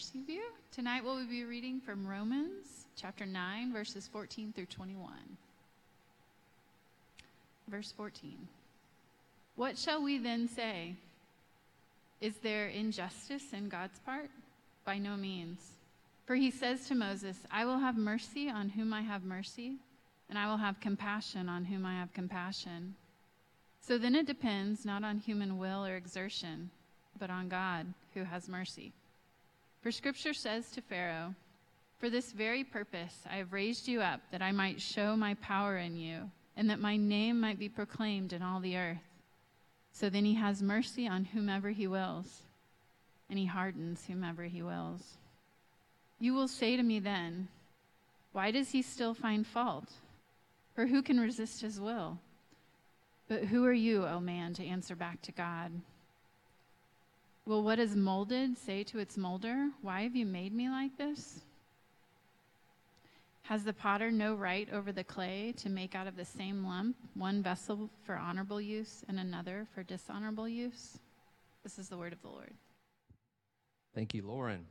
mercy of you. Tonight we'll be reading from Romans chapter 9, verses 14 through 21. Verse 14. What shall we then say? Is there injustice in God's part? By no means. For he says to Moses, I will have mercy on whom I have mercy, and I will have compassion on whom I have compassion. So then it depends not on human will or exertion, but on God, who has mercy. For Scripture says to Pharaoh, For this very purpose I have raised you up, that I might show my power in you, and that my name might be proclaimed in all the earth. So then he has mercy on whomever he wills, and he hardens whomever he wills. You will say to me then, Why does he still find fault? For who can resist his will? But who are you, O man, to answer back to God? Will what is molded say to its molder, Why have you made me like this? Has the potter no right over the clay to make out of the same lump one vessel for honorable use and another for dishonorable use? This is the word of the Lord. Thank you, Lauren.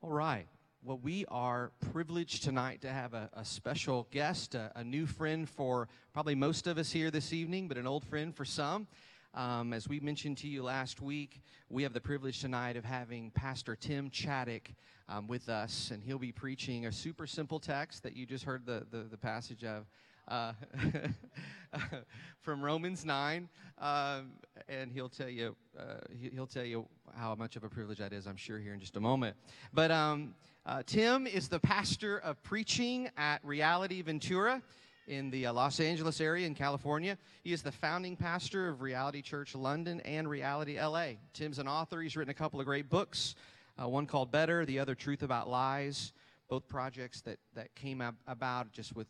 All right. Well, we are privileged tonight to have a special guest, a new friend for probably most of us here this evening, but an old friend for some. As we mentioned to you last week, we have the privilege tonight of having Pastor Tim Chaddick with us, and he'll be preaching a super simple text that you just heard the passage of from Romans 9, and he'll tell you how much of a privilege that is, I'm sure, here in just a moment. But Tim is the pastor of preaching at Reality Ventura in the Los Angeles area in California. He is the founding pastor of Reality Church London and Reality LA. Tim's an author. He's written a couple of great books, one called Better, the other Truth About Lies, both projects that came about just with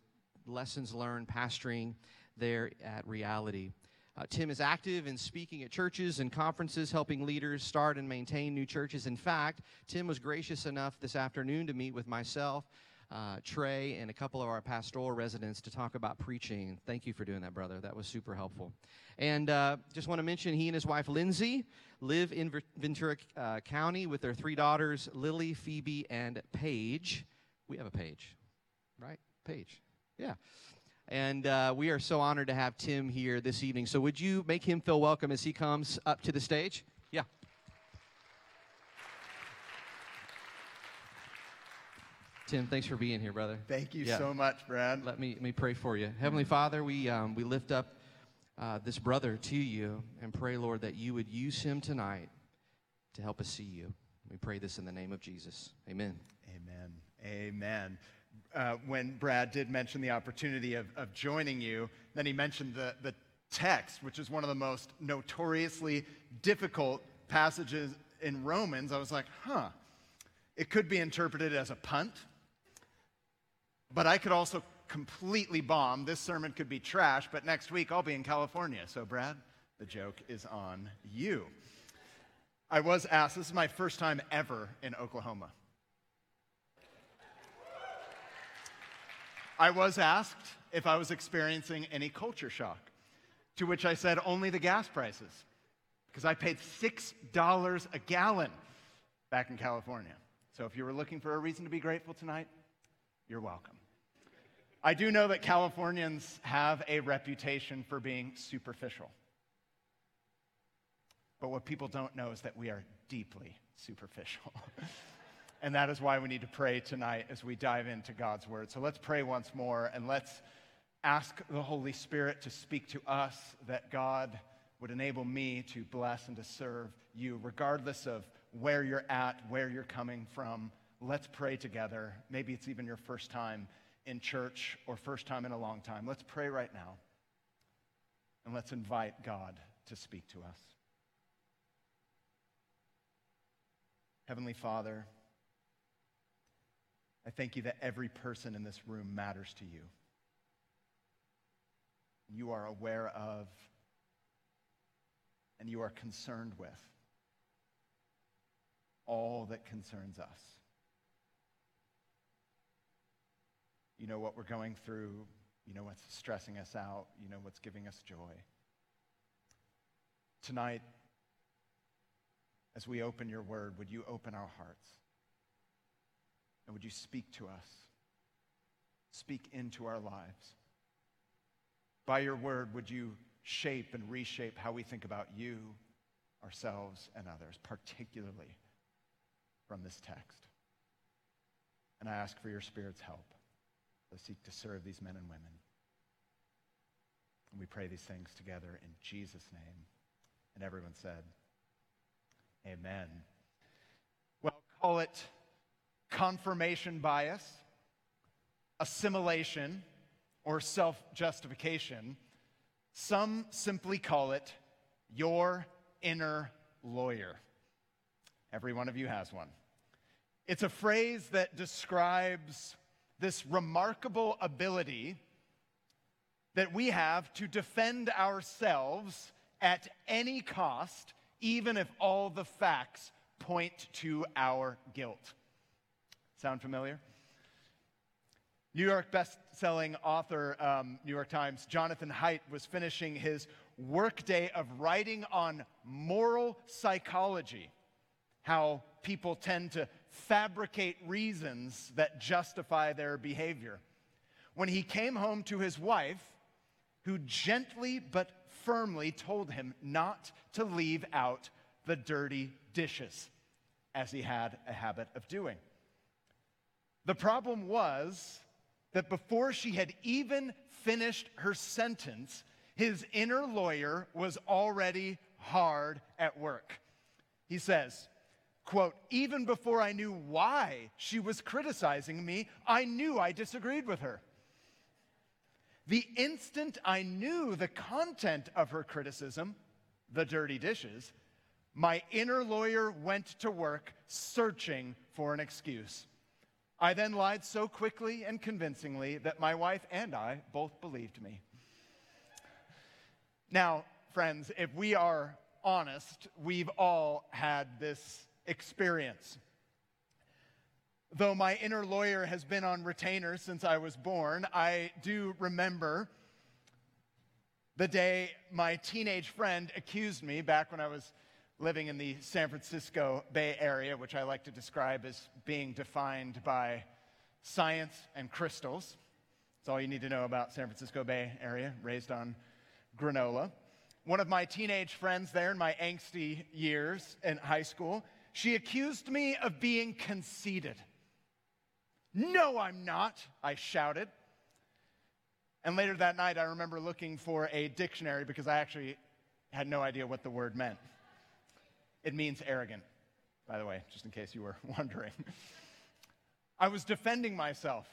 lessons learned pastoring there at Reality. Tim is active in speaking at churches and conferences, helping leaders start and maintain new churches. In fact, Tim was gracious enough this afternoon to meet with myself, Trey, and a couple of our pastoral residents to talk about preaching. Thank you for doing that, brother. That was super helpful. And just want to mention, he and his wife, Lindsay, live in Ventura County with their three daughters, Lily, Phoebe, and Paige. We have a Paige, right? Paige, yeah. And we are so honored to have Tim here this evening. So would you make him feel welcome as he comes up to the stage? Yeah. Tim, thanks for being here, brother. Thank you so much, Brad. Let me pray for you. Heavenly Father, we lift up this brother to you and pray, Lord, that you would use him tonight to help us see you. We pray this in the name of Jesus. Amen. Amen. Amen. When Brad did mention the opportunity of joining you, then he mentioned the text, which is one of the most notoriously difficult passages in Romans. I was like, it could be interpreted as a punt, but I could also completely bomb. This sermon could be trash, but next week I'll be in California. So, Brad, the joke is on you. I was asked, this is my first time ever in Oklahoma. I was asked if I was experiencing any culture shock, to which I said only the gas prices, because I paid $6 a gallon back in California. So if you were looking for a reason to be grateful tonight, you're welcome. I do know that Californians have a reputation for being superficial. But what people don't know is that we are deeply superficial. And that is why we need to pray tonight as we dive into God's word. So let's pray once more, and let's ask the Holy Spirit to speak to us, that God would enable me to bless and to serve you, regardless of where you're at, where you're coming from. Let's pray together. Maybe it's even your first time in church or first time in a long time. Let's pray right now, and let's invite God to speak to us. Heavenly Father, I thank you that every person in this room matters to you. You are aware of, and you are concerned with, all that concerns us. You know what we're going through. You know what's stressing us out. You know what's giving us joy. Tonight, as we open your word, would you open our hearts? And would you speak to us? Speak into our lives. By your word, would you shape and reshape how we think about you, ourselves, and others, particularly from this text. And I ask for your Spirit's help as I seek to serve these men and women. And we pray these things together in Jesus' name. And everyone said, amen. Well, call it confirmation bias, assimilation, or self-justification. Some simply call it your inner lawyer. Every one of you has one. It's a phrase that describes this remarkable ability that we have to defend ourselves at any cost, even if all the facts point to our guilt. Sound familiar? New York best-selling author, New York Times, Jonathan Haidt was finishing his workday of writing on moral psychology, how people tend to fabricate reasons that justify their behavior. When he came home to his wife, who gently but firmly told him not to leave out the dirty dishes, as he had a habit of doing. The problem was that before she had even finished her sentence, his inner lawyer was already hard at work. He says, quote, even before I knew why she was criticizing me, I knew I disagreed with her. The instant I knew the content of her criticism, the dirty dishes, my inner lawyer went to work searching for an excuse. I then lied so quickly and convincingly that my wife and I both believed me. Now, friends, if we are honest, we've all had this experience. Though my inner lawyer has been on retainer since I was born, I do remember the day my teenage friend accused me back when I was living in the San Francisco Bay Area, which I like to describe as being defined by science and crystals. That's all you need to know about San Francisco Bay Area, raised on granola. One of my teenage friends there in my angsty years in high school, she accused me of being conceited. No, I'm not, I shouted. And later that night, I remember looking for a dictionary because I actually had no idea what the word meant. It means arrogant, by the way, just in case you were wondering. I was defending myself,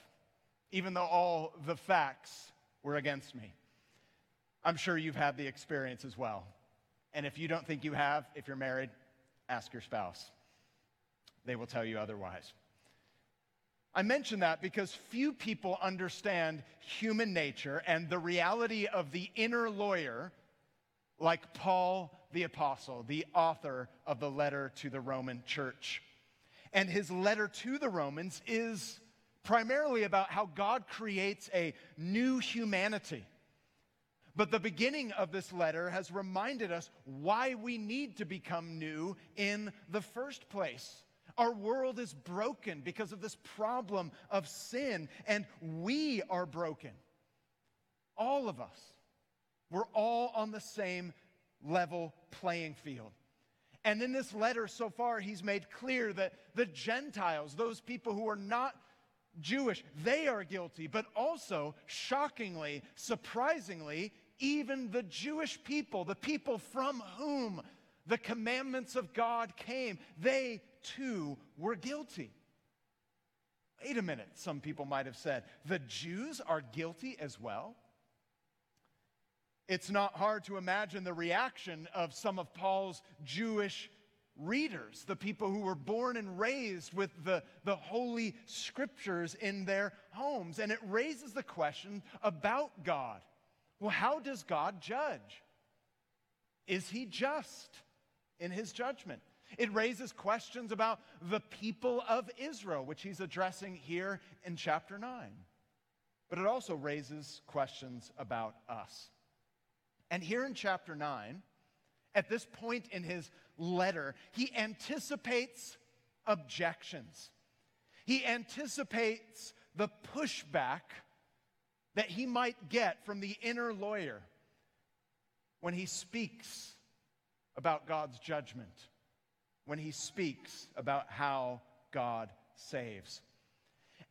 even though all the facts were against me. I'm sure you've had the experience as well. And if you don't think you have, if you're married, ask your spouse. They will tell you otherwise. I mention that because few people understand human nature and the reality of the inner lawyer like Paul the Apostle, the author of the letter to the Roman church. And his letter to the Romans is primarily about how God creates a new humanity. But the beginning of this letter has reminded us why we need to become new in the first place. Our world is broken because of this problem of sin, and we are broken. All of us. We're all on the same level playing field. And in this letter so far, he's made clear that the Gentiles, those people who are not Jewish, they are guilty, but also, shockingly, surprisingly, even the Jewish people, the people from whom the commandments of God came, they too were guilty. Wait a minute, some people might have said, the Jews are guilty as well? It's not hard to imagine the reaction of some of Paul's Jewish readers, the people who were born and raised with the Holy Scriptures in their homes. And it raises the question about God. Well, how does God judge? Is he just in his judgment? It raises questions about the people of Israel, which he's addressing here in chapter 9. But it also raises questions about us. And here in chapter 9, at this point in his letter, he anticipates objections. He anticipates the pushback that he might get from the inner lawyer when he speaks about God's judgment, when he speaks about how God saves.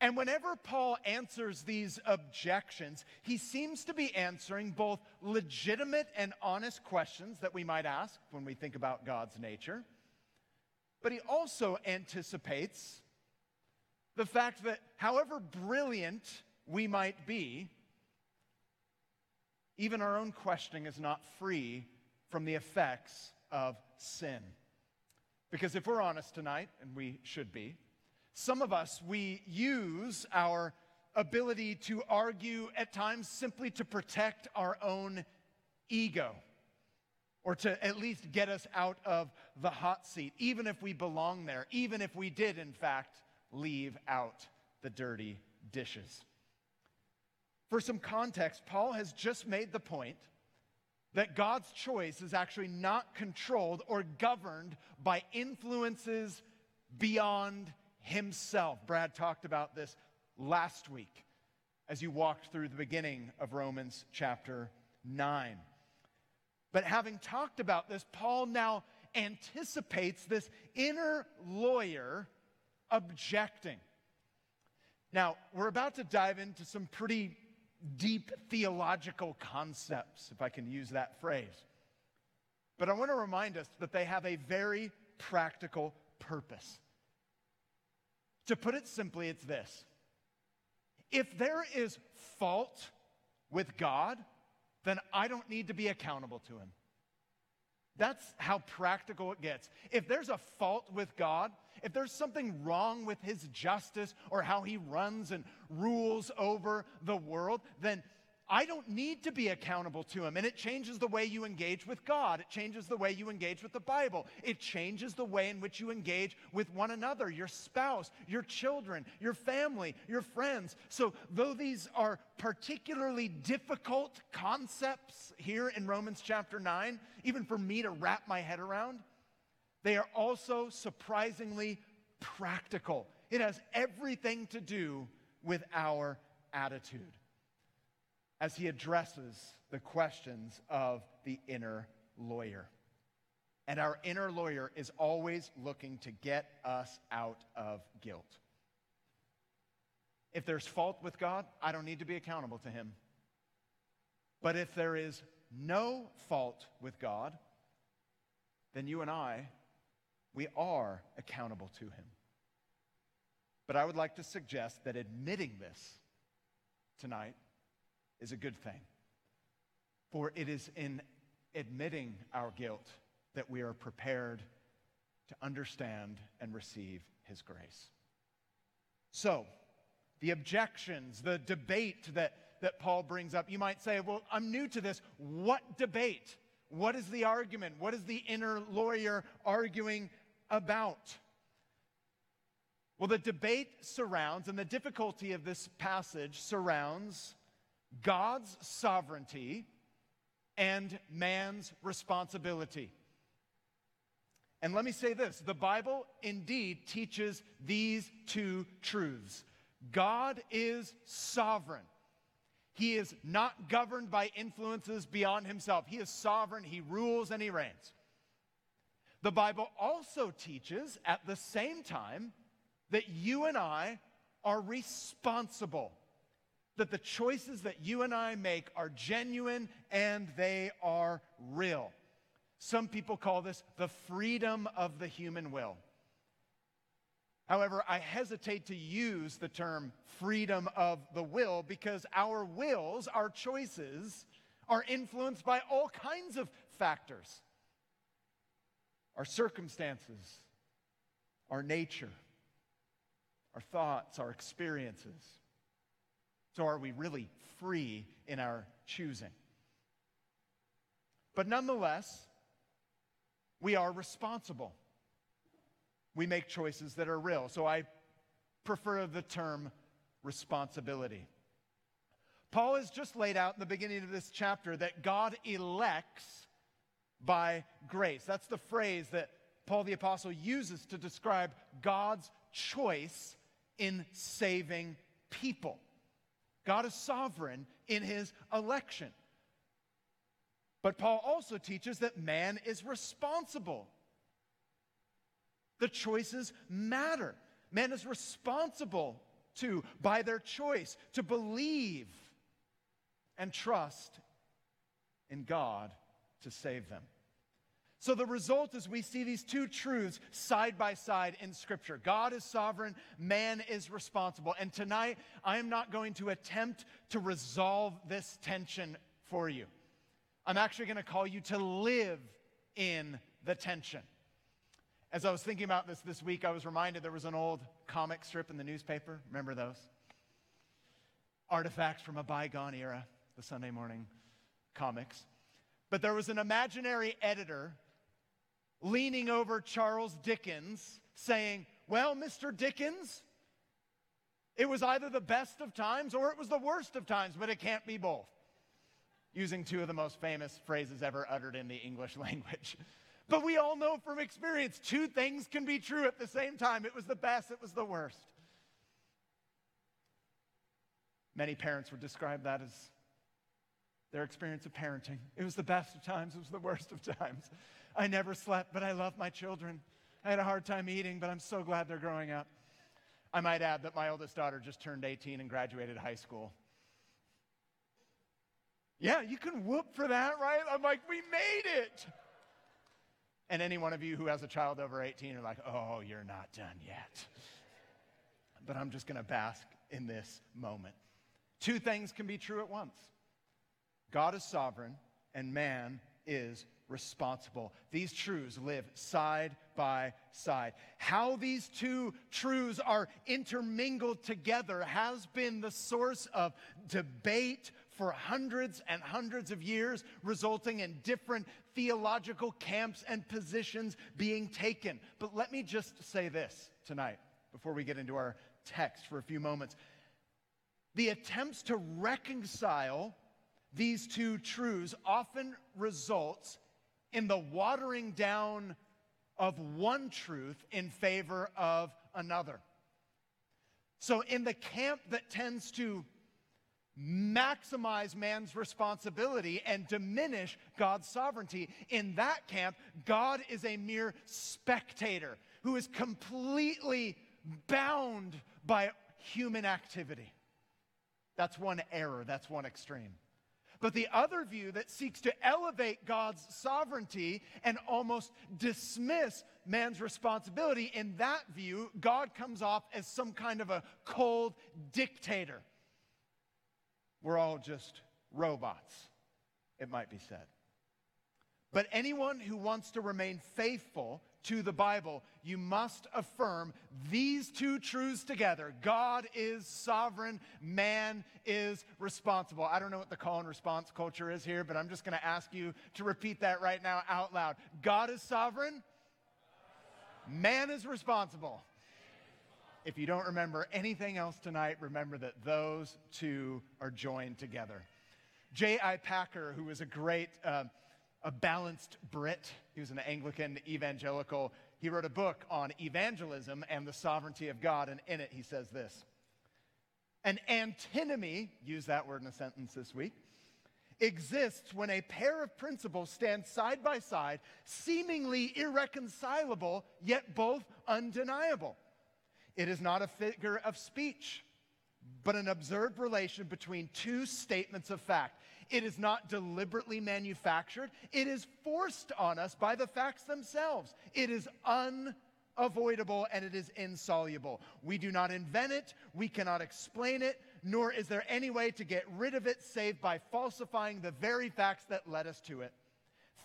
And whenever Paul answers these objections, he seems to be answering both legitimate and honest questions that we might ask when we think about God's nature, but he also anticipates the fact that however brilliant we might be, even our own questioning is not free from the effects of sin. Because if we're honest tonight, and we should be, some of us, we use our ability to argue at times simply to protect our own ego, or to at least get us out of the hot seat, even if we belong there, even if we did, in fact, leave out the dirty dishes. For some context, Paul has just made the point that God's choice is actually not controlled or governed by influences beyond himself. Brad talked about this last week as you walked through the beginning of Romans chapter 9. But having talked about this, Paul now anticipates this inner lawyer objecting. Now, we're about to dive into some pretty deep theological concepts, if I can use that phrase. But I want to remind us that they have a very practical purpose. To put it simply, it's this. If there is fault with God, then I don't need to be accountable to him. That's how practical it gets. If there's a fault with God, if there's something wrong with his justice or how he runs and rules over the world, then I don't need to be accountable to him. And it changes the way you engage with God. It changes the way you engage with the Bible. It changes the way in which you engage with one another, your spouse, your children, your family, your friends. So though these are particularly difficult concepts here in Romans chapter 9, even for me to wrap my head around, they are also surprisingly practical. It has everything to do with our attitude as he addresses the questions of the inner lawyer. And our inner lawyer is always looking to get us out of guilt. If there's fault with God, I don't need to be accountable to him. But if there is no fault with God, then you and I, we are accountable to him. But I would like to suggest that admitting this tonight is a good thing. For it is in admitting our guilt that we are prepared to understand and receive his grace. So, the objections, the debate that Paul brings up, you might say, well, I'm new to this. What debate? What is the argument? What is the inner lawyer arguing about? Well, the debate surrounds, and the difficulty of this passage surrounds, God's sovereignty and man's responsibility. And let me say this, the Bible indeed teaches these two truths. God is sovereign. He is not governed by influences beyond himself. He is sovereign, he rules, and he reigns. The Bible also teaches at the same time that you and I are responsible, that the choices that you and I make are genuine and they are real. Some people call this the freedom of the human will. However, I hesitate to use the term freedom of the will because our wills, our choices, are influenced by all kinds of factors. Our circumstances, our nature, our thoughts, our experiences. So are we really free in our choosing? But nonetheless, we are responsible. We make choices that are real. So I prefer the term responsibility. Paul has just laid out in the beginning of this chapter that God elects by grace. That's the phrase that Paul the Apostle uses to describe God's choice in saving people. God is sovereign in his election. But Paul also teaches that man is responsible. The choices matter. Man is responsible to, by their choice, to believe and trust in God to save them. So the result is we see these two truths side by side in Scripture. God is sovereign, man is responsible. And tonight, I am not going to attempt to resolve this tension for you. I'm actually going to call you to live in the tension. As I was thinking about this week, I was reminded there was an old comic strip in the newspaper. Remember those? Artifacts from a bygone era, the Sunday morning comics. But there was an imaginary editor leaning over Charles Dickens, saying, well, Mr. Dickens, it was either the best of times or it was the worst of times, but it can't be both, using two of the most famous phrases ever uttered in the English language. But we all know from experience, two things can be true at the same time. It was the best, it was the worst. Many parents would describe that as their experience of parenting. It was the best of times, it was the worst of times. I never slept, but I love my children. I had a hard time eating, but I'm so glad they're growing up. I might add that my oldest daughter just turned 18 and graduated high school. Yeah, you can whoop for that, right? I'm like, we made it. And any one of you who has a child over 18 are like, oh, you're not done yet. But I'm just going to bask in this moment. Two things can be true at once. God is sovereign and man is responsible. These truths live side by side. How these two truths are intermingled together has been the source of debate for hundreds and hundreds of years, resulting in different theological camps and positions being taken. But let me just say this tonight, before we get into our text for a few moments. The attempts to reconcile these two truths often results in the watering down of one truth in favor of another. So in the camp that tends to maximize man's responsibility and diminish God's sovereignty, in that camp, God is a mere spectator who is completely bound by human activity. That's one error, that's one extreme. But the other view that seeks to elevate God's sovereignty and almost dismiss man's responsibility, in that view, God comes off as some kind of a cold dictator. We're all just robots, it might be said. But anyone who wants to remain faithful to the Bible, you must affirm these two truths together. God is sovereign, man is responsible. I don't know what the call and response culture is here, but I'm just going to ask you to repeat that right now out loud. God is sovereign, man is responsible. If you don't remember anything else tonight, remember that those two are joined together. J.I. Packer, who was a great a balanced Brit. He was an Anglican evangelical. He wrote a book on evangelism and the sovereignty of God, and in it he says this: an antinomy, use that word in a sentence this week, exists when a pair of principles stand side by side, seemingly irreconcilable, yet both undeniable. It is not a figure of speech, but an observed relation between two statements of fact. It is not deliberately manufactured. It is forced on us by the facts themselves. It is unavoidable and it is insoluble. We do not invent it. We cannot explain it. Nor is there any way to get rid of it save by falsifying the very facts that led us to it.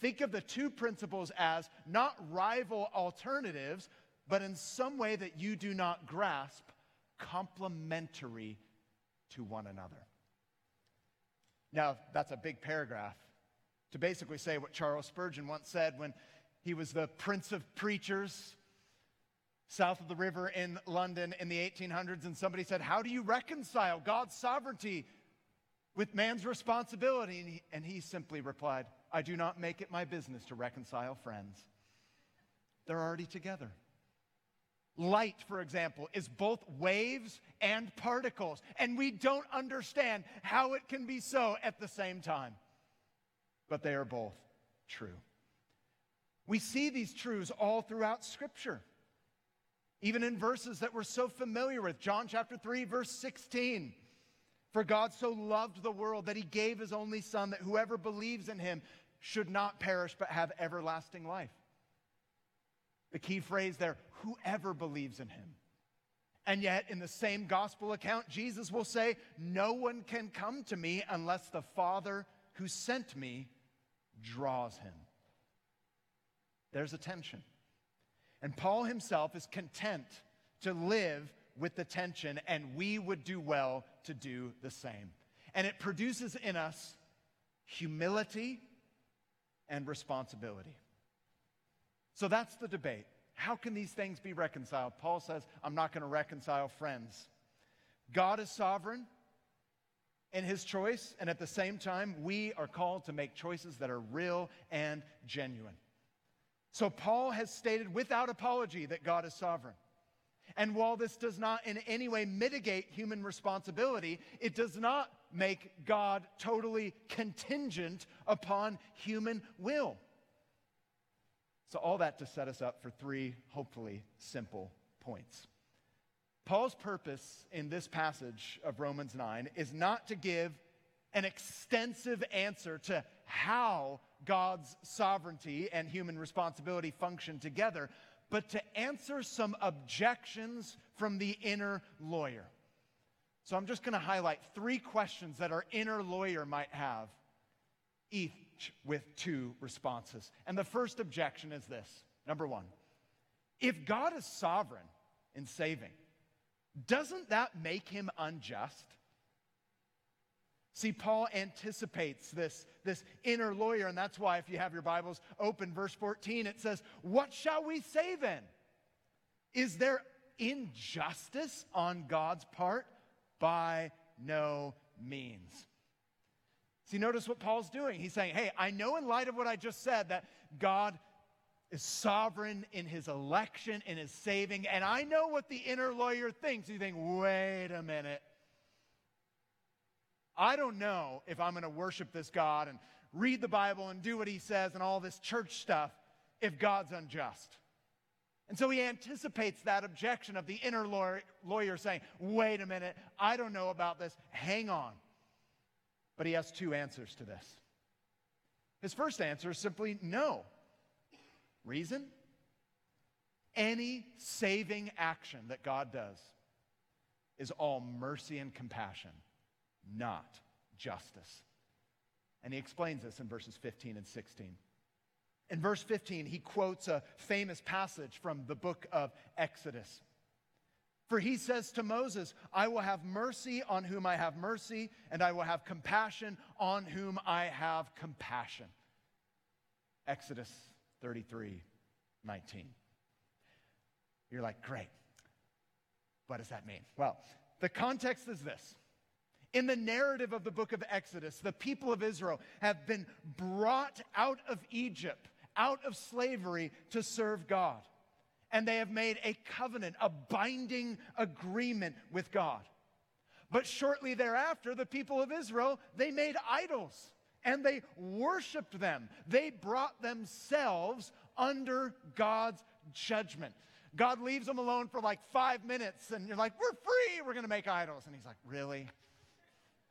Think of the two principles as not rival alternatives, but in some way that you do not grasp, complementary to one another. Now, that's a big paragraph to basically say what Charles Spurgeon once said when he was the Prince of Preachers south of the river in London in the 1800s, and somebody said, how do you reconcile God's sovereignty with man's responsibility? And he simply replied, I do not make it my business to reconcile friends. They're already together. Light, for example, is both waves and particles, and we don't understand how it can be so at the same time, but they are both true. We see these truths all throughout Scripture, even in verses that we're so familiar with. John chapter 3, verse 16, for God so loved the world that he gave his only son, that whoever believes in him should not perish but have everlasting life. The key phrase there, whoever believes in him. And yet, in the same gospel account, Jesus will say, no one can come to me unless the Father who sent me draws him. There's a tension. And Paul himself is content to live with the tension, and we would do well to do the same. And it produces in us humility and responsibility. So that's the debate. How can these things be reconciled? Paul says, I'm not going to reconcile friends. God is sovereign in his choice, and at the same time, we are called to make choices that are real and genuine. So Paul has stated without apology that God is sovereign. And while this does not in any way mitigate human responsibility, it does not make God totally contingent upon human will. So all that to set us up for three, hopefully, simple points. Paul's purpose in this passage of Romans 9 is not to give an extensive answer to how God's sovereignty and human responsibility function together, but to answer some objections from the inner lawyer. So I'm just going to highlight three questions that our inner lawyer might have, each with two responses. And the first objection is this. Number one, if God is sovereign in saving, doesn't that make him unjust? See, Paul anticipates this inner lawyer, and that's why if you have your Bibles open, verse 14, it says, what shall we say then? Is there injustice on God's part? By no means. See, notice what Paul's doing. He's saying, hey, I know in light of what I just said that God is sovereign in his election, in his saving, and I know what the inner lawyer thinks. You think, wait a minute. I don't know if I'm going to worship this God and read the Bible and do what he says and all this church stuff if God's unjust. And so he anticipates that objection of the inner lawyer saying, wait a minute, I don't know about this. Hang on. But he has two answers to this. His first answer is simply no. Reason? Any saving action that God does is all mercy and compassion, not justice. And he explains this in verses 15 and 16. In verse 15, he quotes a famous passage from the book of Exodus. For he says to Moses, I will have mercy on whom I have mercy, and I will have compassion on whom I have compassion. Exodus 33:19. You're like, great. What does that mean? Well, the context is this. In the narrative of the book of Exodus, the people of Israel have been brought out of Egypt, out of slavery to serve God. And they have made a covenant, a binding agreement with God. But shortly thereafter, the people of Israel, they made idols and they worshiped them. They brought themselves under God's judgment. God leaves them alone for like 5 minutes and you're like, we're free, we're going to make idols. And he's like, really?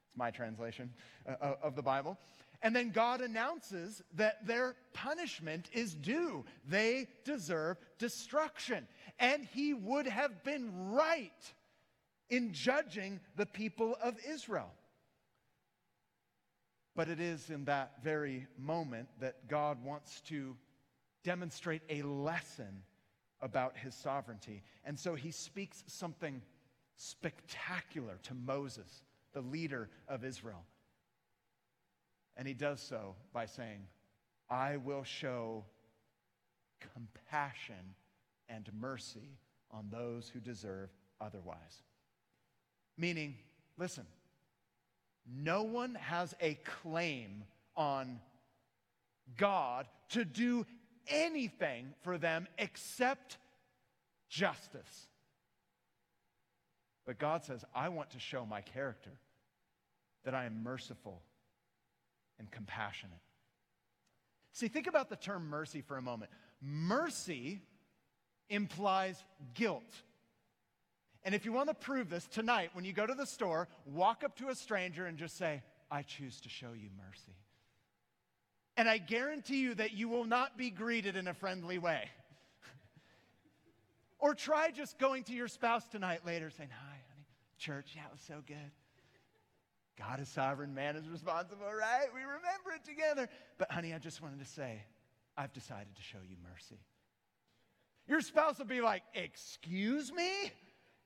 It's my translation of the Bible. And then God announces that their punishment is due. They deserve destruction. And he would have been right in judging the people of Israel. But it is in that very moment that God wants to demonstrate a lesson about his sovereignty. And so he speaks something spectacular to Moses, the leader of Israel. And he does so by saying, I will show compassion and mercy on those who deserve otherwise. Meaning, listen, no one has a claim on God to do anything for them except justice. But God says, I want to show my character, that I am merciful and compassionate. See, think about the term mercy for a moment. Mercy implies guilt. And if you want to prove this, tonight, when you go to the store, walk up to a stranger and just say, I choose to show you mercy. And I guarantee you that you will not be greeted in a friendly way. Or try just going to your spouse tonight later saying, hi, honey, church, yeah, it was so good. God is sovereign, man is responsible, right? We remember it together. But honey, I just wanted to say, I've decided to show you mercy. Your spouse will be like, excuse me?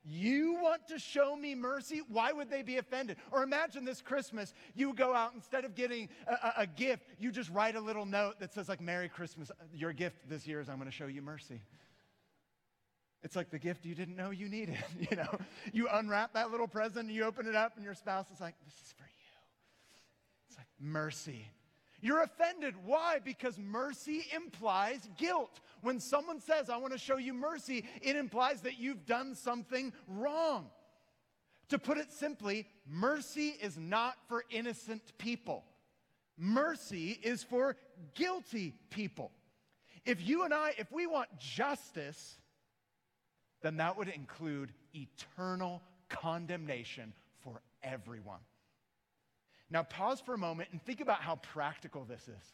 You want to show me mercy? Why would they be offended? Or imagine this Christmas, you go out, instead of getting a gift, you just write a little note that says like, Merry Christmas, your gift this year is I'm gonna show you mercy. It's like the gift you didn't know you needed, you know? You unwrap that little present, you open it up, and your spouse is like, this is for you. It's like mercy. You're offended. Why? Because mercy implies guilt. When someone says, I want to show you mercy, it implies that you've done something wrong. To put it simply, mercy is not for innocent people. Mercy is for guilty people. If you and I, if we want justice, then that would include eternal condemnation for everyone. Now pause for a moment and think about how practical this is.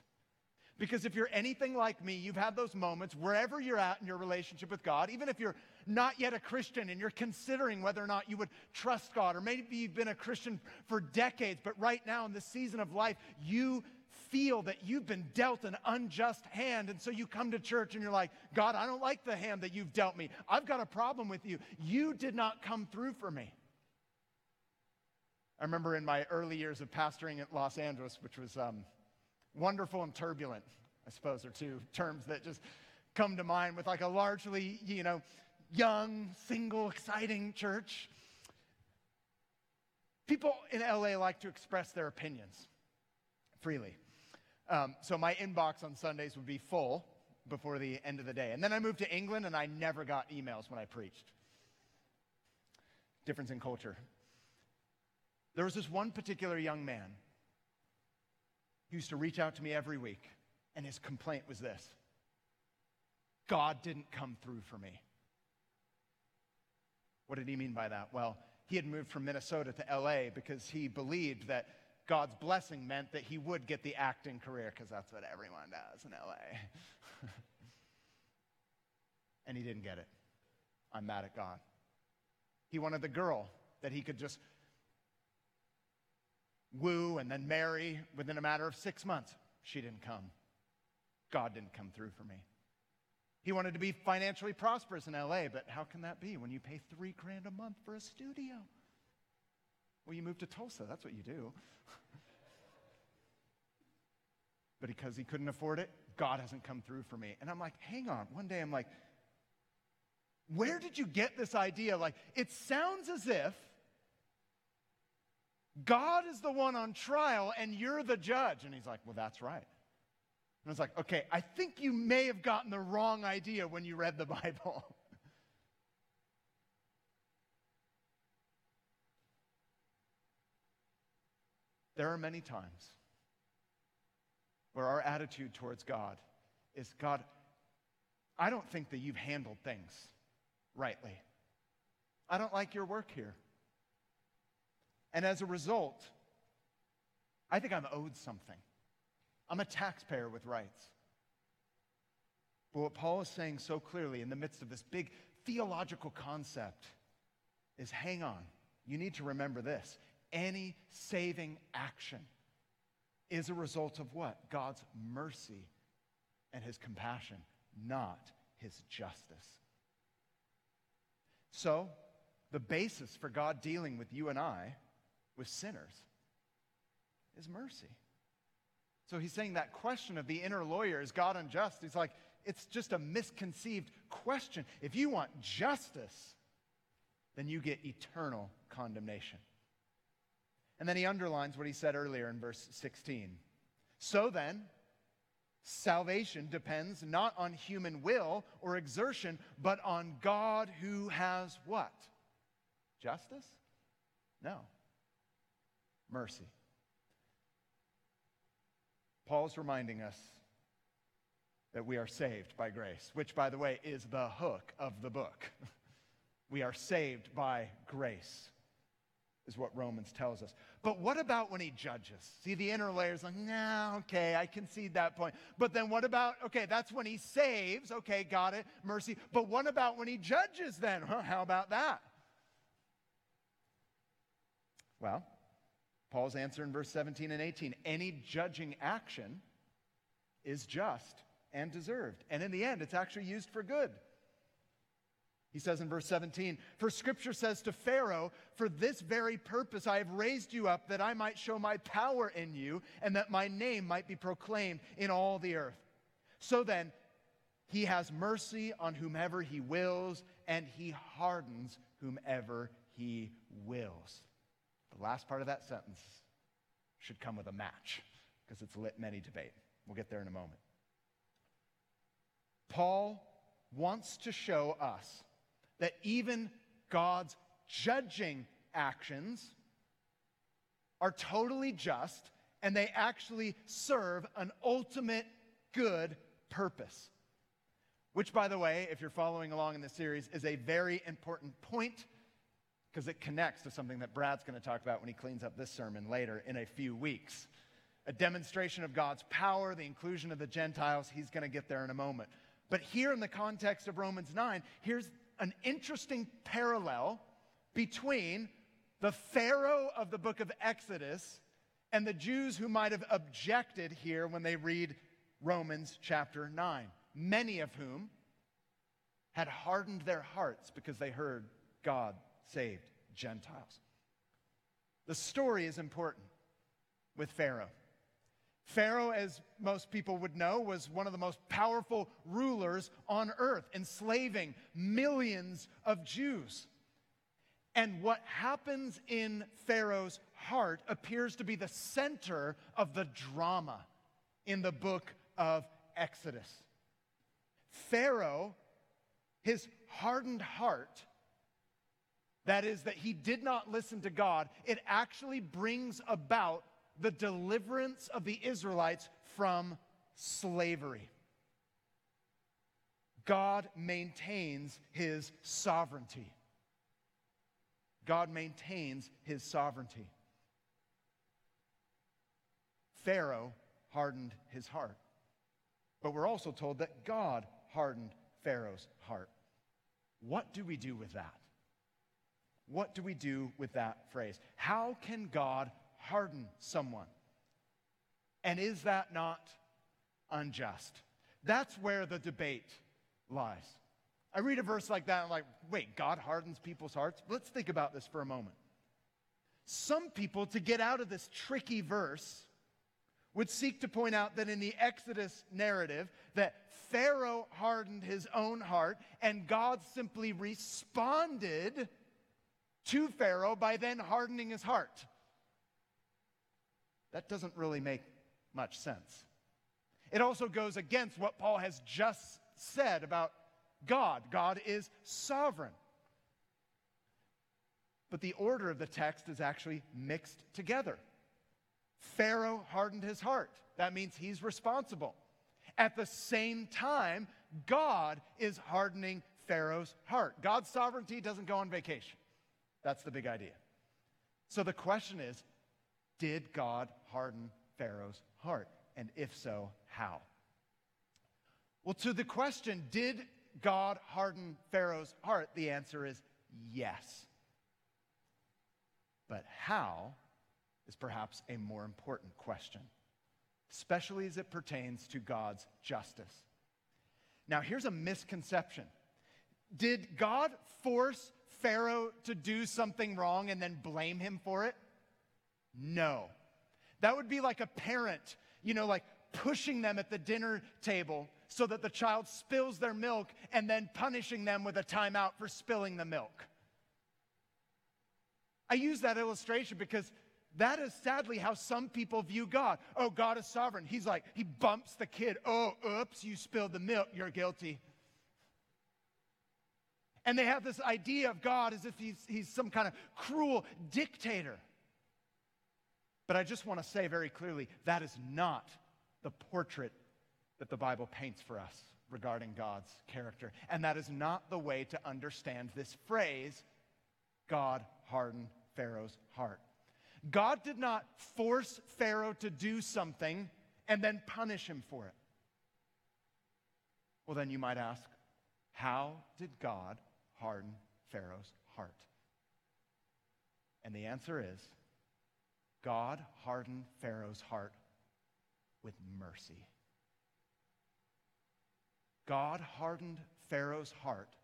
Because if you're anything like me, you've had those moments wherever you're at in your relationship with God, even if you're not yet a Christian and you're considering whether or not you would trust God, or maybe you've been a Christian for decades, but right now in this season of life, you feel that you've been dealt an unjust hand, and so you come to church and you're like, God, I don't like the hand that you've dealt me. I've got a problem with you. You did not come through for me. I remember in my early years of pastoring at Los Angeles, which was wonderful and turbulent, I suppose, are two terms that just come to mind with like a largely, you know, young, single, exciting church. People in LA like to express their opinions freely. So my inbox on Sundays would be full before the end of the day. And then I moved to England and I never got emails when I preached. Difference in culture. There was this one particular young man who used to reach out to me every week, and his complaint was this: God didn't come through for me. What did he mean by that? Well, he had moved from Minnesota to LA because he believed that God's blessing meant that he would get the acting career because that's what everyone does in LA. And he didn't get it. I'm mad at God. He wanted the girl that he could just woo and then marry within a matter of 6 months. She didn't come. God didn't come through for me. He wanted to be financially prosperous in LA, but how can that be when you pay $3,000 a month for a studio? Well, you moved to Tulsa, that's what you do. But because he couldn't afford it, God hasn't come through for me. And I'm like, hang on. One day I'm like, where did you get this idea? Like, it sounds as if God is the one on trial and you're the judge. And he's like, well, that's right. And I was like, okay, I think you may have gotten the wrong idea when you read the Bible. There are many times where our attitude towards God is, God, I don't think that you've handled things rightly. I don't like your work here. And as a result, I think I'm owed something. I'm a taxpayer with rights. But what Paul is saying so clearly in the midst of this big theological concept is, hang on, you need to remember this. Any saving action is a result of what? God's mercy and his compassion, not his justice. So, the basis for God dealing with you and I, with sinners, is mercy. So he's saying that question of the inner lawyer, is God unjust? He's like, it's just a misconceived question. If you want justice, then you get eternal condemnation. And then he underlines what he said earlier in verse 16. So then, Salvation depends not on human will or exertion, but on God who has what? Justice? No. Mercy. Paul's reminding us that we are saved by grace, which, by the way, is the hook of the book. We are saved by grace, is what Romans tells us. But what about when he judges? See, the inner layer is like, nah, okay, I concede that point. But then what about, okay, that's when he saves. Okay, got it, mercy. But what about when he judges then? How about that? Well, Paul's answer in verse 17 and 18, any judging action is just and deserved. And in the end, it's actually used for good. He says in verse 17, for Scripture says to Pharaoh, for this very purpose I have raised you up, that I might show my power in you, and that my name might be proclaimed in all the earth. So then, he has mercy on whomever he wills, and he hardens whomever he wills. The last part of that sentence should come with a match, because it's lit many debate. We'll get there in a moment. Paul wants to show us that even God's judging actions are totally just, and they actually serve an ultimate good purpose. Which, by the way, if you're following along in this series, is a very important point, because it connects to something that Brad's going to talk about when he cleans up this sermon later in a few weeks. A demonstration of God's power, the inclusion of the Gentiles. He's going to get there in a moment. But here in the context of Romans 9, here's an interesting parallel between the Pharaoh of the book of Exodus and the Jews who might have objected here when they read Romans chapter 9, many of whom had hardened their hearts because they heard God saved Gentiles. The story is important with Pharaoh. Pharaoh, as most people would know, was one of the most powerful rulers on earth, enslaving millions of Jews. And what happens in Pharaoh's heart appears to be the center of the drama in the book of Exodus. Pharaoh, his hardened heart, that is, that he did not listen to God, it actually brings about the deliverance of the Israelites from slavery. God maintains his sovereignty. God maintains his sovereignty. Pharaoh hardened his heart. But we're also told that God hardened Pharaoh's heart. What do we do with that? What do we do with that phrase? How can God harden someone? And is that not unjust? That's where the debate lies. I read a verse like that, and I'm like, wait, God hardens people's hearts? Let's think about this for a moment. Some people, to get out of this tricky verse, would seek to point out that in the Exodus narrative, that Pharaoh hardened his own heart, and God simply responded to Pharaoh by then hardening his heart. That doesn't really make much sense. It also goes against what Paul has just said about God. God is sovereign. But the order of the text is actually mixed together. Pharaoh hardened his heart. That means he's responsible. At the same time, God is hardening Pharaoh's heart. God's sovereignty doesn't go on vacation. That's the big idea. So the question is, did God harden Pharaoh's heart? And if so, how? Well, to the question, did God harden Pharaoh's heart? The answer is yes. But how is perhaps a more important question, especially as it pertains to God's justice. Now, here's a misconception. Did God force Pharaoh to do something wrong and then blame him for it? No. That would be like a parent, like pushing them at the dinner table so that the child spills their milk and then punishing them with a timeout for spilling the milk. I use that illustration because That is sadly how some people view God. Oh, God is sovereign. He's like, he bumps the kid. Oh, oops, you spilled the milk. You're guilty. And they have this idea of God as if he's some kind of cruel dictator. But I just want to say very clearly, that is not the portrait that the Bible paints for us regarding God's character. And that is not the way to understand this phrase, God hardened Pharaoh's heart. God did not force Pharaoh to do something and then punish him for it. Well, then you might ask, how did God harden Pharaoh's heart? And the answer is, God hardened Pharaoh's heart with mercy. God hardened Pharaoh's heart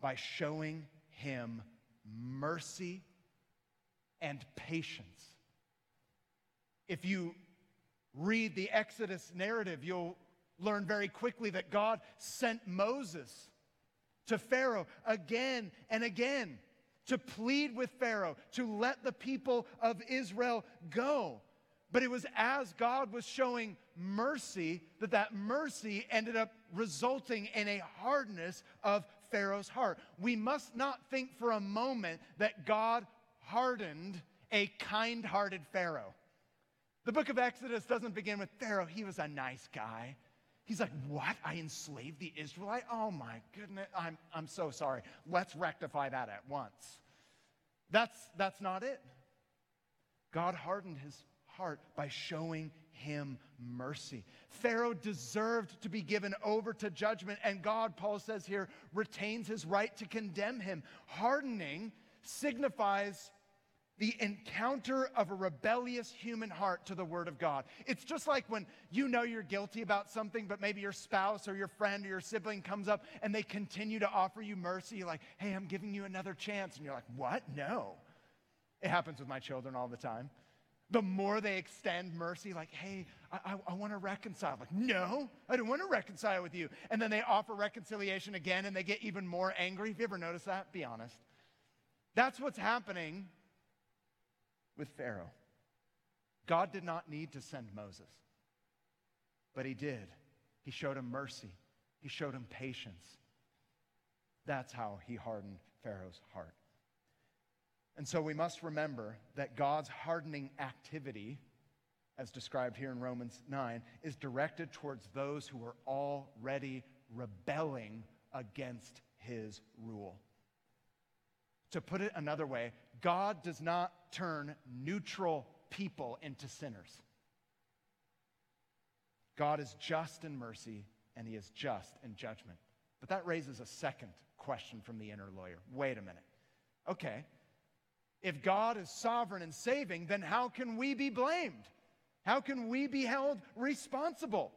by showing him mercy and patience. If you read the Exodus narrative, you'll learn very quickly that God sent Moses to Pharaoh again and again to plead with Pharaoh to let the people of Israel go. But it was as God was showing mercy that that mercy ended up resulting in a hardness of Pharaoh's heart. We must not think for a moment that God hardened a kind-hearted Pharaoh. The book of Exodus doesn't begin with Pharaoh. He was a nice guy. He's like, what? I enslaved the Israelite? Oh my goodness, I'm so sorry. Let's rectify that at once. That's not it. God hardened his heart by showing him mercy. Pharaoh deserved to be given over to judgment, and God, Paul says here, retains his right to condemn him. Hardening signifies the encounter of a rebellious human heart to the Word of God. It's just like when you know you're guilty about something, but maybe your spouse or your friend or your sibling comes up and they continue to offer you mercy. You're like, hey, I'm giving you another chance. And you're like, what? No. It happens with my children all the time. The more they extend mercy, like, hey, I want to reconcile. Like, no, I don't want to reconcile with you. And then they offer reconciliation again and they get even more angry. Have you ever noticed that? Be honest. That's what's happening with Pharaoh. God did not need to send Moses, but he did. He showed him mercy. He showed him patience. That's how he hardened Pharaoh's heart. And so we must remember that God's hardening activity, as described here in Romans 9, is directed towards those who are already rebelling against his rule. To put it another way, God does not turn neutral people into sinners. God is just in mercy, and he is just in judgment. But that raises a second question from the inner lawyer. Wait a minute. Okay, if God is sovereign and saving, then how can we be blamed? How can we be held responsible?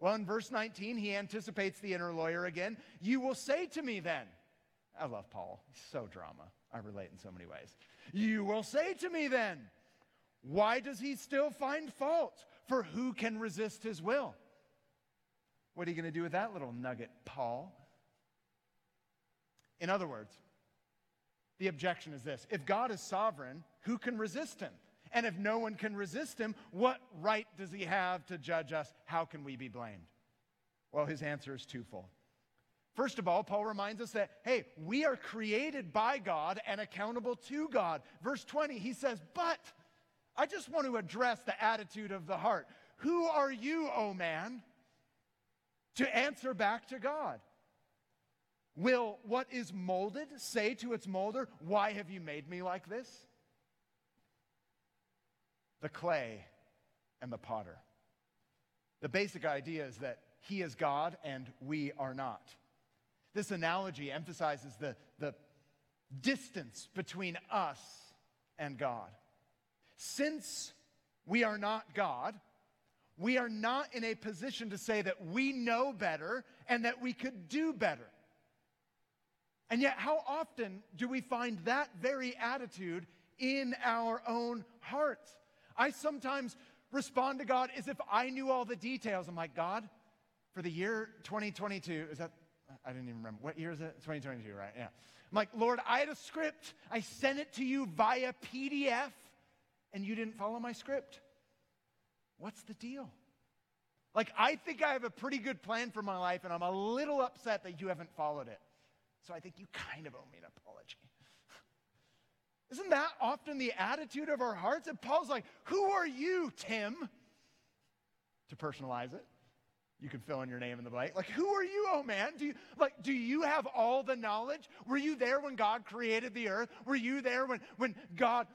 Well, in verse 19, he anticipates the inner lawyer again. You will say to me then, I love Paul. He's so drama. I relate in so many ways. You will say to me then, why does he still find fault? For who can resist his will? What are you going to do with that little nugget, Paul? In other words, the objection is this. If God is sovereign, who can resist him? And if no one can resist him, what right does he have to judge us? How can we be blamed? Well, his answer is twofold. First of all, Paul reminds us that, hey, we are created by God and accountable to God. Verse 20, he says, but I just want to address the attitude of the heart. Who are you, O man, to answer back to God? Will what is molded say to its molder, why have you made me like this? The clay and the potter. The basic idea is that he is God and we are not. This analogy emphasizes the distance between us and God. Since we are not God, we are not in a position to say that we know better and that we could do better. And yet, how often do we find that very attitude in our own hearts? I sometimes respond to God as if I knew all the details. I'm like, God, for the year 2022, is that? I didn't even remember. What year is it? 2022, right? Yeah. I'm like, Lord, I had a script. I sent it to you via PDF. and you didn't follow my script. What's the deal? Like, I think I have a pretty good plan for my life, and I'm a little upset that you haven't followed it. So I think you kind of owe me an apology. Isn't that often the attitude of our hearts? And Paul's like, who are you, Tim? To personalize it, you can fill in your name in the blank. Like, who are you, oh man? Do you have all the knowledge? Were you there when God created the earth? Were you there when God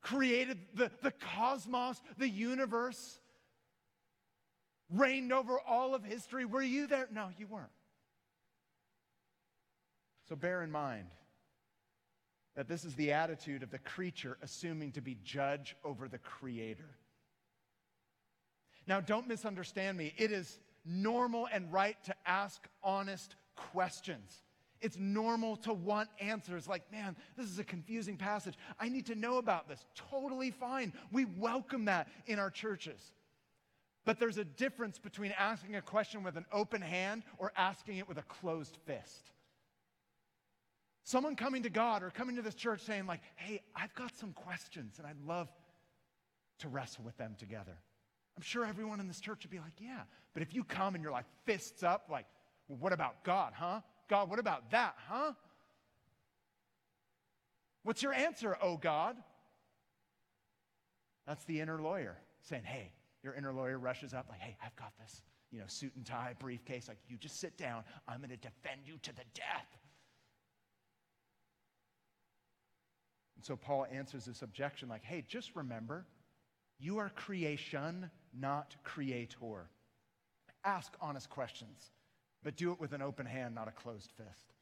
created the cosmos, the universe? Reigned over all of history. Were you there? No, you weren't. So bear in mind that this is the attitude of the creature assuming to be judge over the creator. Now, don't misunderstand me. It is normal and right to ask honest questions. It's normal to want answers like, man, this is a confusing passage. I need to know about this. Totally fine. We welcome that in our churches. But there's a difference between asking a question with an open hand or asking it with a closed fist. Someone coming to God or coming to this church saying like, hey, I've got some questions and I'd love to wrestle with them together. I'm sure everyone in this church would be like, yeah. But if you come and you're like fists up, like, well, what about God, huh? God, what about that, huh? What's your answer, oh God? That's the inner lawyer saying, hey. Your inner lawyer rushes up like, hey, I've got this, suit and tie, briefcase. Like, you just sit down. I'm going to defend you to the death. And so Paul answers this objection like, hey, just remember, you are creation, not creator. Ask honest questions, but do it with an open hand, not a closed fist.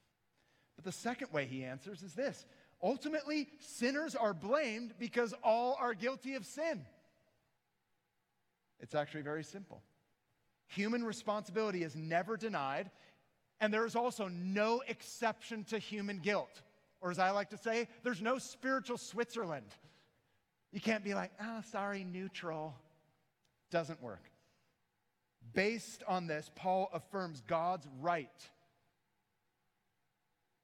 But the second way he answers is this. Ultimately, sinners are blamed because all are guilty of sin. It's actually very simple. Human responsibility is never denied, and there is also no exception to human guilt. Or as I like to say, there's no spiritual Switzerland. You can't be like, sorry, neutral. Doesn't work. Based on this, Paul affirms God's right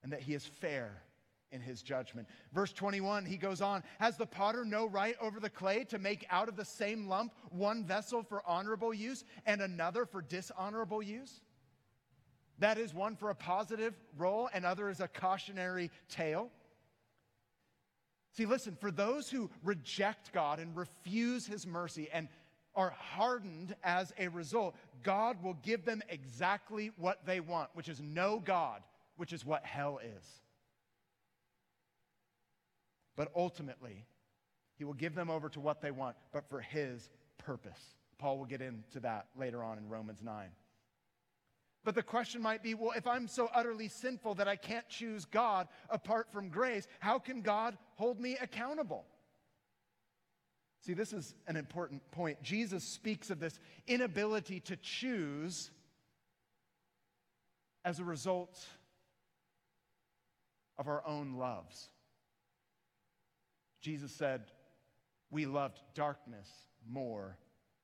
and that he is fair in his judgment. Verse 21, he goes on, has the potter no right over the clay to make out of the same lump one vessel for honorable use and another for dishonorable use? That is, one for a positive role and other is a cautionary tale. See, listen, for those who reject God and refuse his mercy and are hardened as a result, God will give them exactly what they want, which is no God, which is what hell is. But ultimately, he will give them over to what they want, but for his purpose. Paul will get into that later on in Romans 9. But the question might be, well, if I'm so utterly sinful that I can't choose God apart from grace, how can God hold me accountable? See, this is an important point. Jesus speaks of this inability to choose as a result of our own loves. Jesus said, we loved darkness more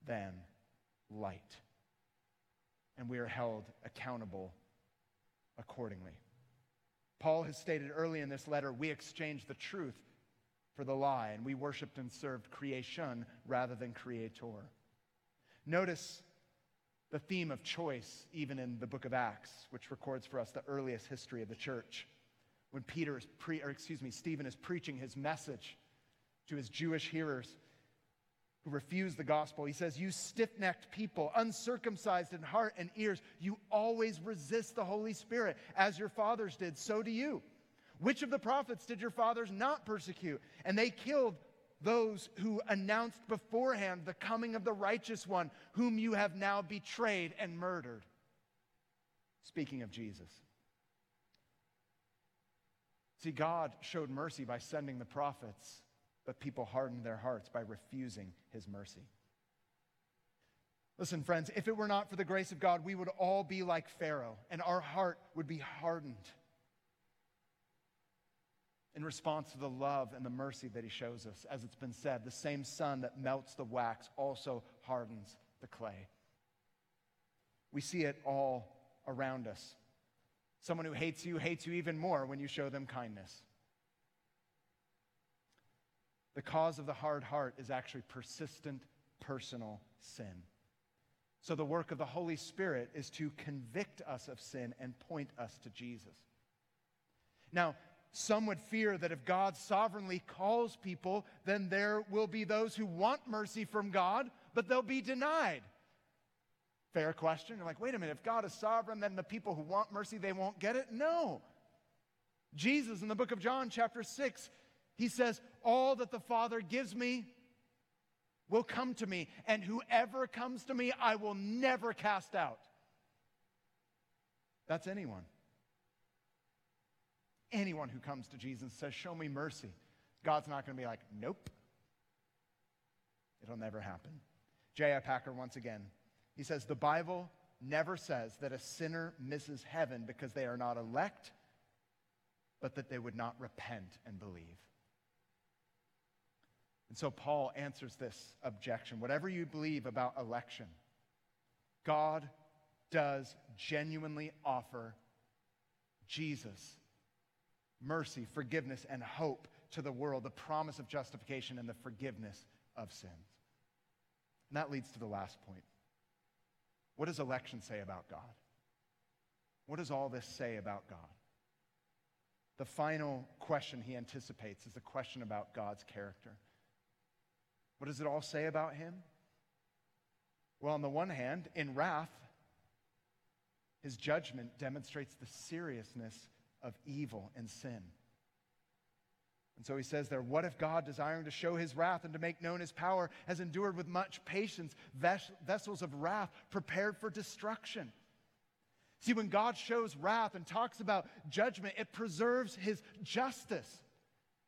than light, and we are held accountable accordingly. Paul has stated early in this letter, we exchanged the truth for the lie, and we worshiped and served creation rather than creator. Notice the theme of choice even in the book of Acts, which records for us the earliest history of the church. When Stephen is preaching his message to his Jewish hearers who refuse the gospel. He says, you stiff-necked people, uncircumcised in heart and ears, you always resist the Holy Spirit. As your fathers did, so do you. Which of the prophets did your fathers not persecute? And they killed those who announced beforehand the coming of the righteous one, whom you have now betrayed and murdered. Speaking of Jesus. See, God showed mercy by sending the prophets, but people hardened their hearts by refusing his mercy. Listen, friends, if it were not for the grace of God, we would all be like Pharaoh, and our heart would be hardened in response to the love and the mercy that he shows us. As it's been said, the same sun that melts the wax also hardens the clay. We see it all around us. Someone who hates you even more when you show them kindness. The cause of the hard heart is actually persistent personal sin. So the work of the Holy Spirit is to convict us of sin and point us to Jesus. Now, some would fear that if God sovereignly calls people, then there will be those who want mercy from God, but they'll be denied. Fair question. You're like, wait a minute, if God is sovereign, then the people who want mercy, they won't get it? No. Jesus, in the book of John, chapter 6, he says, all that the Father gives me will come to me, and whoever comes to me, I will never cast out. That's anyone. Anyone who comes to Jesus and says, show me mercy, God's not going to be like, nope. It'll never happen. J.I. Packer, once again, he says, the Bible never says that a sinner misses heaven because they are not elect, but that they would not repent and believe. And so Paul answers this objection. Whatever you believe about election, God does genuinely offer Jesus mercy, forgiveness, and hope to the world, the promise of justification and the forgiveness of sins. And that leads to the last point. What does election say about God? What does all this say about God? The final question he anticipates is the question about God's character. What does it all say about him? Well, on the one hand, in wrath, his judgment demonstrates the seriousness of evil and sin. And so he says there, what if God, desiring to show his wrath and to make known his power, has endured with much patience vessels of wrath prepared for destruction? See, when God shows wrath and talks about judgment, it preserves his justice.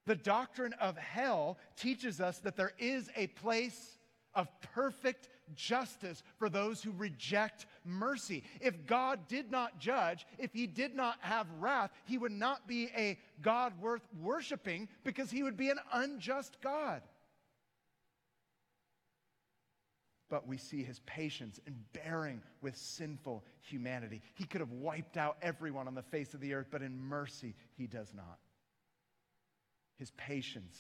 The doctrine of hell teaches us that there is a place of perfect justice for those who reject mercy. If God did not judge, if he did not have wrath, he would not be a God worth worshiping because he would be an unjust God. But we see his patience in bearing with sinful humanity. He could have wiped out everyone on the face of the earth, but in mercy he does not. His patience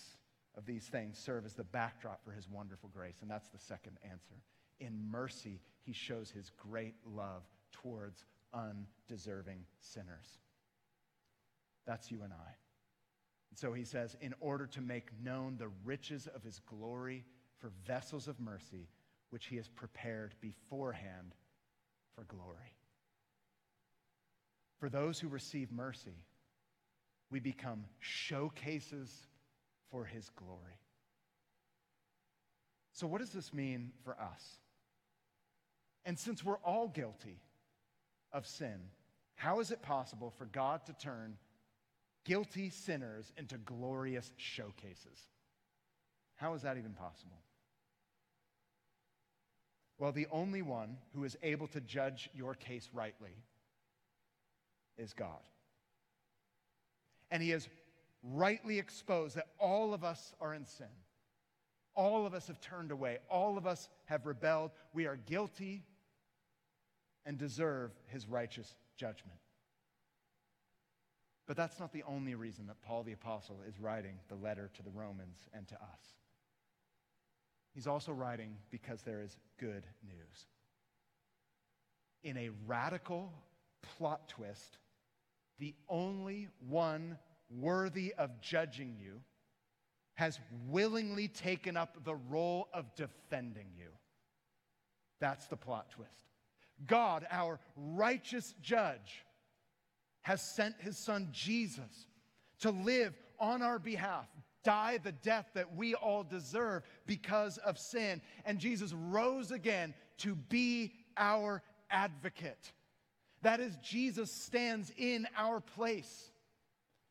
of these things serve as the backdrop for his wonderful grace. And that's the second answer. In mercy, he shows his great love towards undeserving sinners. That's you and I. And so he says, in order to make known the riches of his glory for vessels of mercy, which he has prepared beforehand for glory. For those who receive mercy, we become showcases for his glory. So what does this mean for us? And since we're all guilty of sin, how is it possible for God to turn guilty sinners into glorious showcases? How is that even possible? Well, the only one who is able to judge your case rightly is God. And he is rightly exposed that all of us are in sin. All of us have turned away. All of us have rebelled. We are guilty and deserve his righteous judgment. But that's not the only reason that Paul the Apostle is writing the letter to the Romans and to us. He's also writing because there is good news. In a radical plot twist, the only one worthy of judging you has willingly taken up the role of defending you. That's the plot twist. God, our righteous judge, has sent his son Jesus to live on our behalf, die the death that we all deserve because of sin. And Jesus rose again to be our advocate. That is, Jesus stands in our place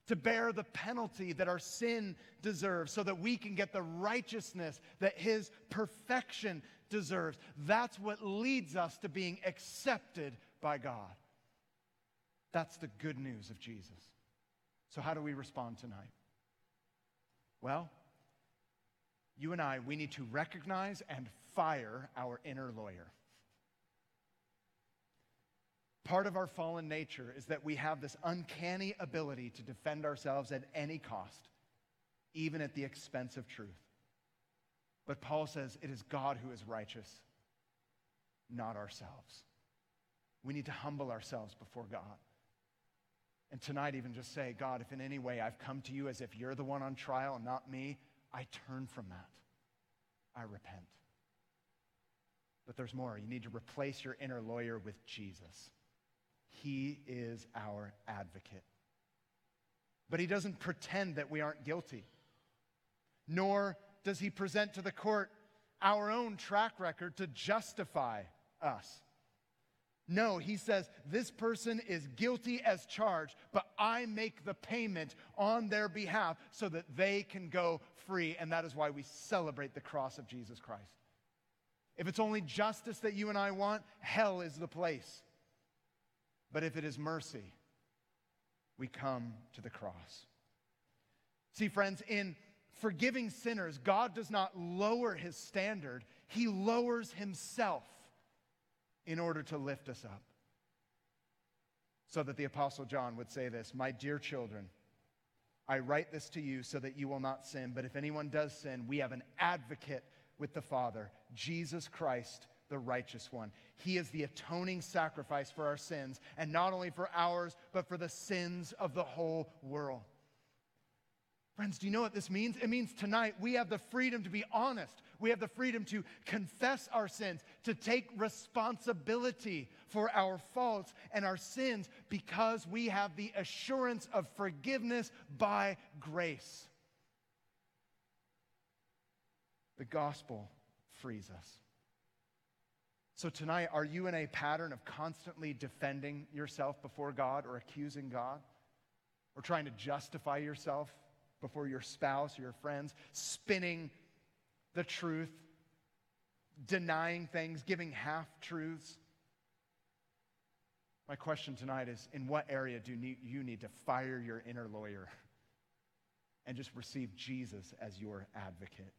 to bear the penalty that our sin deserves so that we can get the righteousness that his perfection deserves. That's what leads us to being accepted by God. That's the good news of Jesus. So how do we respond tonight? Well, you and I, we need to recognize and fire our inner lawyer. Part of our fallen nature is that we have this uncanny ability to defend ourselves at any cost, even at the expense of truth. But Paul says it is God who is righteous, not ourselves. We need to humble ourselves before God. And tonight even just say, God, if in any way I've come to you as if you're the one on trial and not me, I turn from that. I repent. But there's more. You need to replace your inner lawyer with Jesus. He is our advocate. But he doesn't pretend that we aren't guilty, nor does he present to the court our own track record to justify us. No, he says, this person is guilty as charged, but I make the payment on their behalf so that they can go free. And that is why we celebrate the cross of Jesus Christ. If it's only justice that you and I want, hell is the place. But if it is mercy, we come to the cross. See, friends, in forgiving sinners, God does not lower his standard. He lowers himself in order to lift us up. So that the Apostle John would say this, "My dear children, I write this to you so that you will not sin. But if anyone does sin, we have an advocate with the Father, Jesus Christ, the righteous one. He is the atoning sacrifice for our sins, and not only for ours, but for the sins of the whole world." Friends, do you know what this means? It means tonight we have the freedom to be honest. We have the freedom to confess our sins, to take responsibility for our faults and our sins, because we have the assurance of forgiveness by grace. The gospel frees us. So tonight, are you in a pattern of constantly defending yourself before God, or accusing God, or trying to justify yourself before your spouse or your friends, spinning the truth, denying things, giving half-truths? My question tonight is, in what area do you need to fire your inner lawyer and just receive Jesus as your advocate?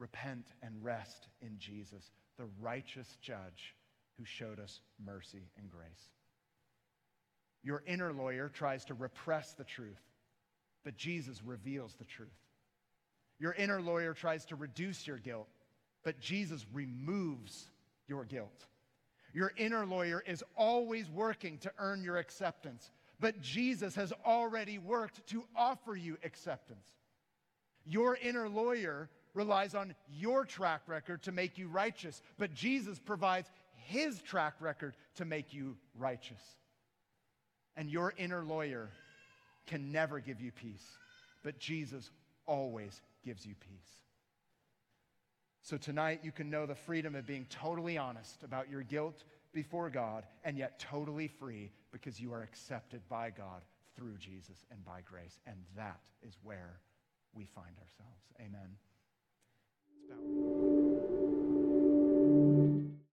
Repent and rest in Jesus, the righteous judge who showed us mercy and grace. Your inner lawyer tries to repress the truth, but Jesus reveals the truth. Your inner lawyer tries to reduce your guilt, but Jesus removes your guilt. Your inner lawyer is always working to earn your acceptance, but Jesus has already worked to offer you acceptance. Your inner lawyer relies on your track record to make you righteous, but Jesus provides his track record to make you righteous. And your inner lawyer can never give you peace, but Jesus always gives you peace. So tonight you can know the freedom of being totally honest about your guilt before God, and yet totally free, because you are accepted by God through Jesus and by grace. And that is where we find ourselves. Amen.